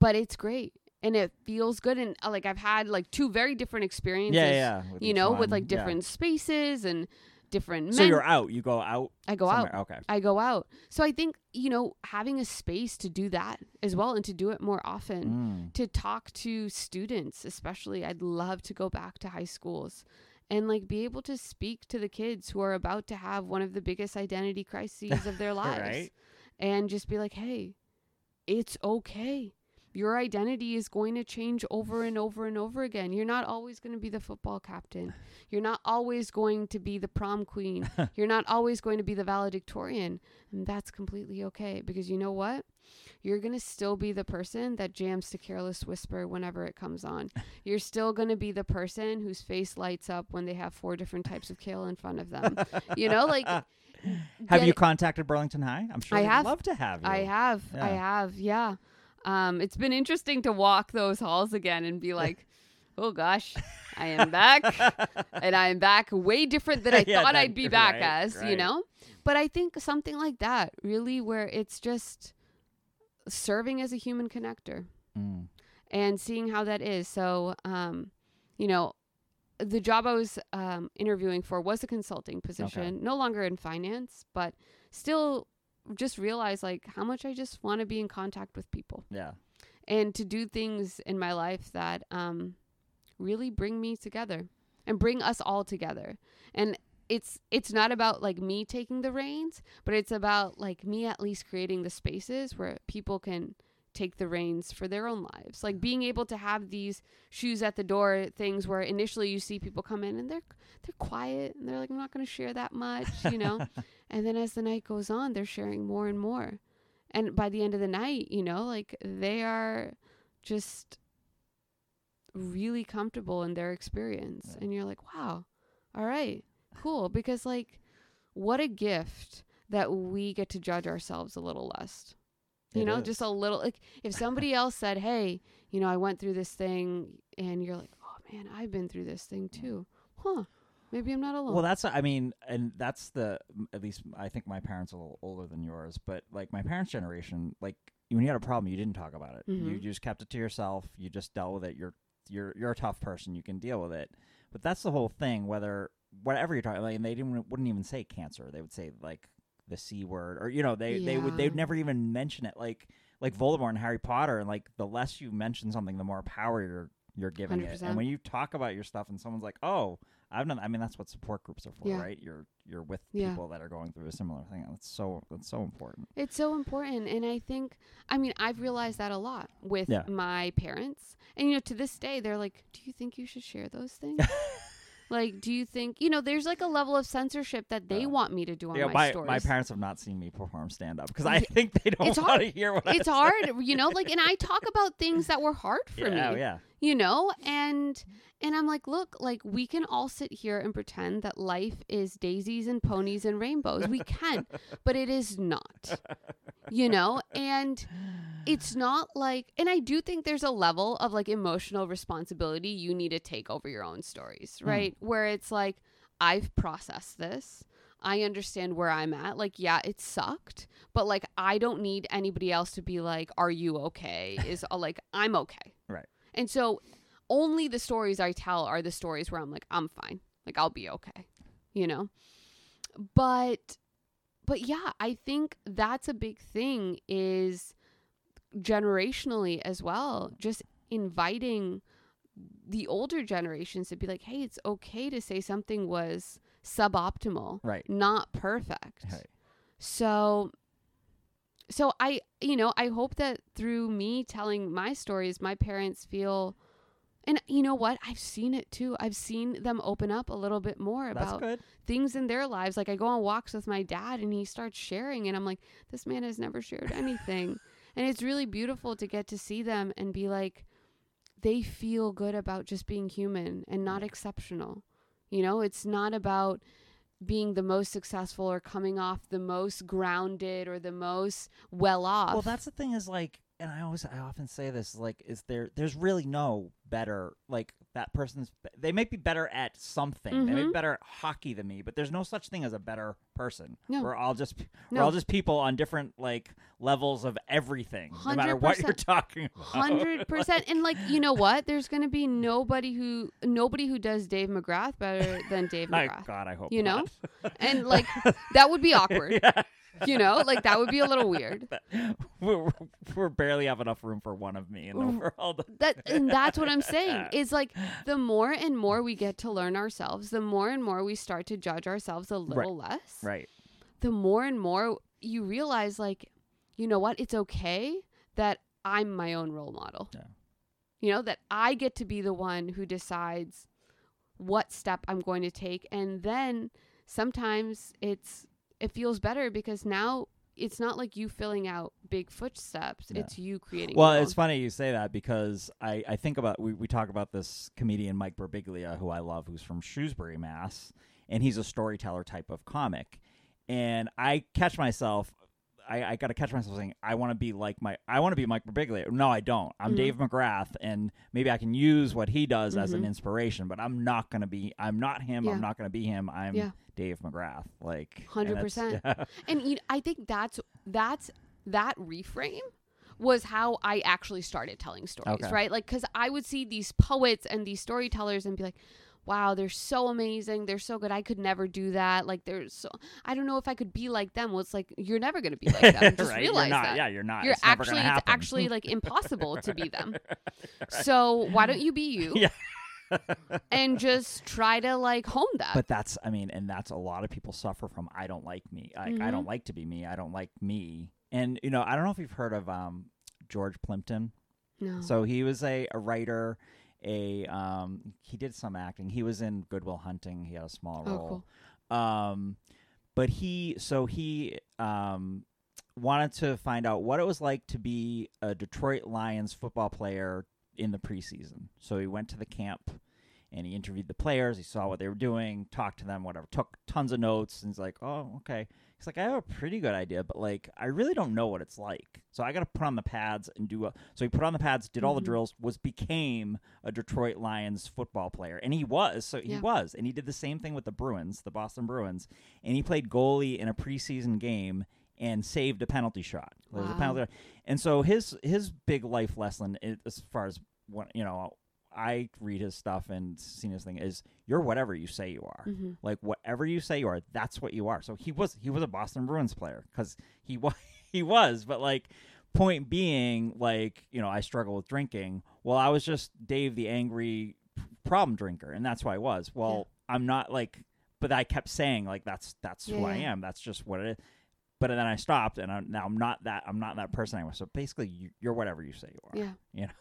but it's great. And it feels good. And uh, like, I've had like two very different experiences, yeah, yeah, you know, one. With like different yeah. spaces and different men. So you're out, you go out. I go somewhere. Out. Okay. I go out. So I think, you know, having a space to do that as well and to do it more often, mm. to talk to students, especially, I'd love to go back to high schools and like be able to speak to the kids who are about to have one of the biggest identity crises of their lives right? and just be like, hey, it's okay. Your identity is going to change over and over and over again. You're not always going to be the football captain. You're not always going to be the prom queen. You're not always going to be the valedictorian. And that's completely okay. Because you know what? You're going to still be the person that jams to Careless Whisper whenever it comes on. You're still going to be the person whose face lights up when they have four different types of kale in front of them. You know, like... Have you contacted Burlington High? I'm sure I they'd have. Love to have you. I have. Yeah. I have. Yeah. Um, it's been interesting to walk those halls again and be like, oh gosh, I am back and I am back way different than I yeah, thought that, I'd be back right, as, right. you know, but I think something like that really where it's just serving as a human connector mm. and seeing how that is. So, um, you know, the job I was, um, interviewing for was a consulting position, okay. no longer in finance, but still just realize like how much I just want to be in contact with people. Yeah. And to do things in my life that um really bring me together and bring us all together. And it's it's not about like me taking the reins, but it's about like me at least creating the spaces where people can take the reins for their own lives. Like being able to have these shoes at the door things where initially you see people come in and they're they're quiet and they're like, I'm not going to share that much, you know. And then as the night goes on, they're sharing more and more. And by the end of the night, you know, like they are just really comfortable in their experience. Right. And you're like, wow, all right, cool. Because like what a gift that we get to judge ourselves a little less. You it know, is. Just a little, like if somebody else said, hey, you know, I went through this thing and you're like, oh man, I've been through this thing too. Huh. Maybe I'm not alone. Well, that's, I mean, and that's the, at least I think my parents are a little older than yours, but like my parents' generation, like when you had a problem, you didn't talk about it. Mm-hmm. You just kept it to yourself. You just dealt with it. You're, you're, you're a tough person. You can deal with it. But that's the whole thing, whether, whatever you're talking about, like, and they didn't, wouldn't even say cancer. They would say like, the C word or, you know, they, yeah. they would, they'd never even mention it. Like, like Voldemort and Harry Potter. And like, the less you mention something, the more power you're, you're giving one hundred percent. It. And when you talk about your stuff and someone's like, oh, I've done, I mean, that's what support groups are for, yeah. right? You're, you're with yeah. people that are going through a similar thing. That's so, that's so important. It's so important. And I think, I mean, I've realized that a lot with yeah. my parents and, you know, to this day, they're like, do you think you should share those things? Like, do you think, you know, there's like a level of censorship that they uh, want me to do on yeah, my, my stories. My parents have not seen me perform stand up because I think they don't want to hear what I say. It's hard, you know, like, and I talk about things that were hard for yeah, me, oh, yeah. you know, and, and I'm like, look, like we can all sit here and pretend that life is daisies and ponies and rainbows. We can, but it is not, you know, and it's not like, and I do think there's a level of like emotional responsibility you need to take over your own stories, right? Mm. Where it's like, I've processed this. I understand where I'm at. Like, yeah, it sucked, but like, I don't need anybody else to be like, are you okay? Is like, I'm okay. Right. And so only the stories I tell are the stories where I'm like, I'm fine. Like, I'll be okay, you know? But, but yeah, I think that's a big thing is, generationally as well, just inviting the older generations to be like, hey, it's okay to say something was suboptimal, right? Not perfect. Right. So, so I, you know, I hope that through me telling my stories, my parents feel, and you know what? I've seen it too. I've seen them open up a little bit more about things in their lives. Like I go on walks with my dad and he starts sharing and I'm like, this man has never shared anything. And it's really beautiful to get to see them and be like, they feel good about just being human and not exceptional. You know, it's not about being the most successful or coming off the most grounded or the most well off. Well, that's the thing is like, and I always, I often say this, like, is there, there's really no better, like, that person's, they may be better at something. Mm-hmm. They may be better at hockey than me, but there's no such thing as a better person. No. We're all just, no. we're all just people on different, like, levels of everything, no matter what you're talking about. one hundred percent. Like, and, like, you know what? There's going to be nobody who, nobody who does Dave McGrath better than Dave McGrath. God, I hope You not. know? And, like, that would be awkward. Yeah. You know, like, that would be a little weird. We're, we're barely have enough room for one of me in the world. That, and that's what I'm saying. Is like, the more and more we get to learn ourselves, the more and more we start to judge ourselves a little right. less. Right. The more and more you realize, like, you know what? It's okay that I'm my own role model. Yeah. You know, that I get to be the one who decides what step I'm going to take. And then sometimes it's... it feels better because now it's not like you filling out big footsteps. No. It's you creating. Well, it's funny you say that because I, I think about, we, we talk about this comedian, Mike Birbiglia, who I love, who's from Shrewsbury, Mass, and he's a storyteller type of comic. And I catch myself, I, I got to catch myself saying, I want to be like my, I want to be Mike Birbiglia. No, I don't. I'm mm-hmm. Dave McGrath, and maybe I can use what he does mm-hmm. as an inspiration, but I'm not going to be, I'm not him. Yeah. I'm not going to be him. I'm yeah. Dave McGrath. Like one hundred percent. Yeah. And you know, I think that's, that's, that reframe was how I actually started telling stories, okay. right? Like, cause I would see these poets and these storytellers and be like, wow, they're so amazing. They're so good. I could never do that. Like, there's so, I don't know if I could be like them. Well, it's like, you're never going to be like them. Just right? realize you're not, that. Yeah, you're not. You're it's actually, never it's actually like impossible to be them. Right. So why don't you be you? Yeah. And just try to like hone that. But that's, I mean, and that's a lot of people suffer from. I don't like me. I, mm-hmm. I don't like to be me. I don't like me. And, you know, I don't know if you've heard of um, George Plimpton. No. So he was a, a writer. A um, he did some acting. He was in Good Will Hunting. He had a small oh, role. Cool. Um, but he so he um wanted to find out what it was like to be a Detroit Lions football player in the preseason. So he went to the camp and he interviewed the players. He saw what they were doing, talked to them, whatever. Took tons of notes and he's like, oh, okay. He's like, I have a pretty good idea, but like, I really don't know what it's like. So I got to put on the pads and do a, so he put on the pads, did all mm-hmm. the drills, was, became a Detroit Lions football player. And he was, so he yeah. was, and he did the same thing with the Bruins, the Boston Bruins. And he played goalie in a preseason game and saved a penalty shot. There was wow. a penalty. And so his, his big life lesson is, as far as what, you know, I read his stuff and seen his thing is you're whatever you say you are. Mm-hmm. Like whatever you say you are, that's what you are. So he was he was a Boston Bruins player because he was he was. But like point being, like, you know, I struggle with drinking. Well, I was just Dave the angry problem drinker, and that's who I was. Well, yeah. I'm not like, but I kept saying like that's that's yeah, who yeah. I am. That's just what it is. But then I stopped, and I'm, now I'm not that I'm not that person anymore. So basically, you, you're whatever you say you are. Yeah, you know.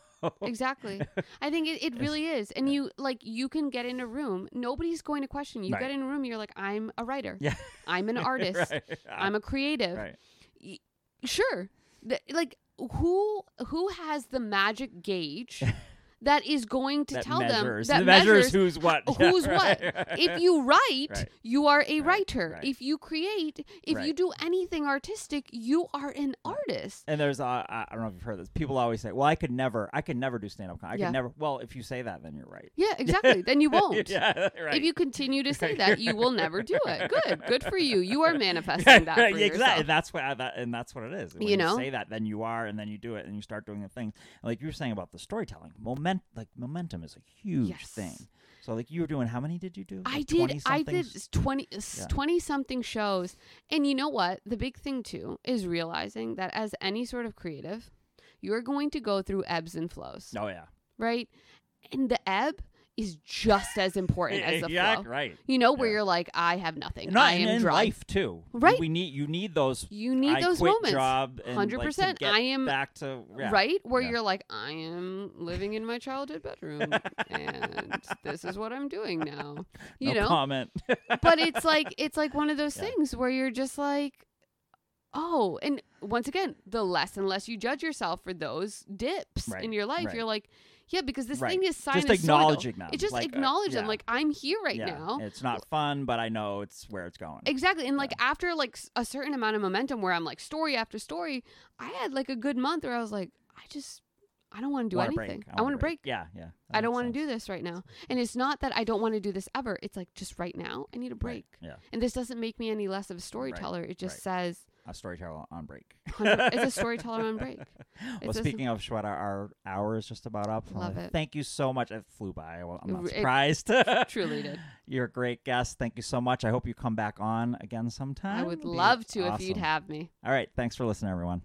Exactly. I think it, it really is. And yeah. you like you can get in a room. Nobody's going to question you. Right. Get in a room. You're like, I'm a writer. Yeah. I'm an artist. Right. I'm a creative. Right. Y- sure. Th- like who who has the magic gauge that is going to that tell measures. them that the measures, measures who's what? Who's yeah, right, what? Right. If you write, right. you are a right. writer. Right. If you create, if right. you do anything artistic, you are an artist. And there's, uh, I don't know if you've heard this. People always say, "Well, I could never, I could never do stand-up comedy. I yeah. could never." Well, if you say that, then you're right. Yeah, exactly. Then you won't. yeah, right. If you continue to say that, you will never do it. Good, good for you. You are manifesting that. For exactly. Yourself. That's what, I, that, and that's what it is. When you, you know? say that, then you are, and then you do it, and you start doing the things. Like you were saying about the storytelling. Moment. Like momentum is a huge yes. thing. So like you were doing, how many did you do? Like I did. I did twenty, twenty something shows. And you know what? The big thing too is realizing that as any sort of creative, you're going to go through ebbs and flows. Oh yeah. Right. And the ebb is just as important as the yeah, flow. Right. You know, where yeah. you're like, I have nothing. Not, I am in dry. life too. Right. We need, you need those. You need I those moments. Job and one hundred percent. Like I am back to, yeah. right. Where yeah. you're like, I am living in my childhood bedroom and this is what I'm doing now. You no know, comment. But it's like, it's like one of those yeah. things where you're just like, oh, and once again, the less and less you judge yourself for those dips right. in your life, right. you're like, yeah, because this right. thing is sinusoidal. Just acknowledging them. It's just like, acknowledge uh, yeah. them. Like, I'm here right yeah. now. It's not fun, but I know it's where it's going. Exactly. And, yeah. like, after, like, a certain amount of momentum where I'm, like, story after story, I had, like, a good month where I was like, I just, I don't want to do want anything. I want to break. break. Yeah, yeah. I don't want to do this right now. And it's not that I don't want to do this ever. It's like, just right now, I need a break. Right. Yeah. And this doesn't make me any less of a storyteller. Right. It just right. says... A storyteller on break. It's a storyteller on break. It's well, speaking of Shweta, our hour is just about up. Love uh, it. Thank you so much. It flew by. Well, I'm not it surprised. Truly did. You're a great guest. Thank you so much. I hope you come back on again sometime. I would It'd love to awesome. if you'd have me. All right. Thanks for listening, everyone.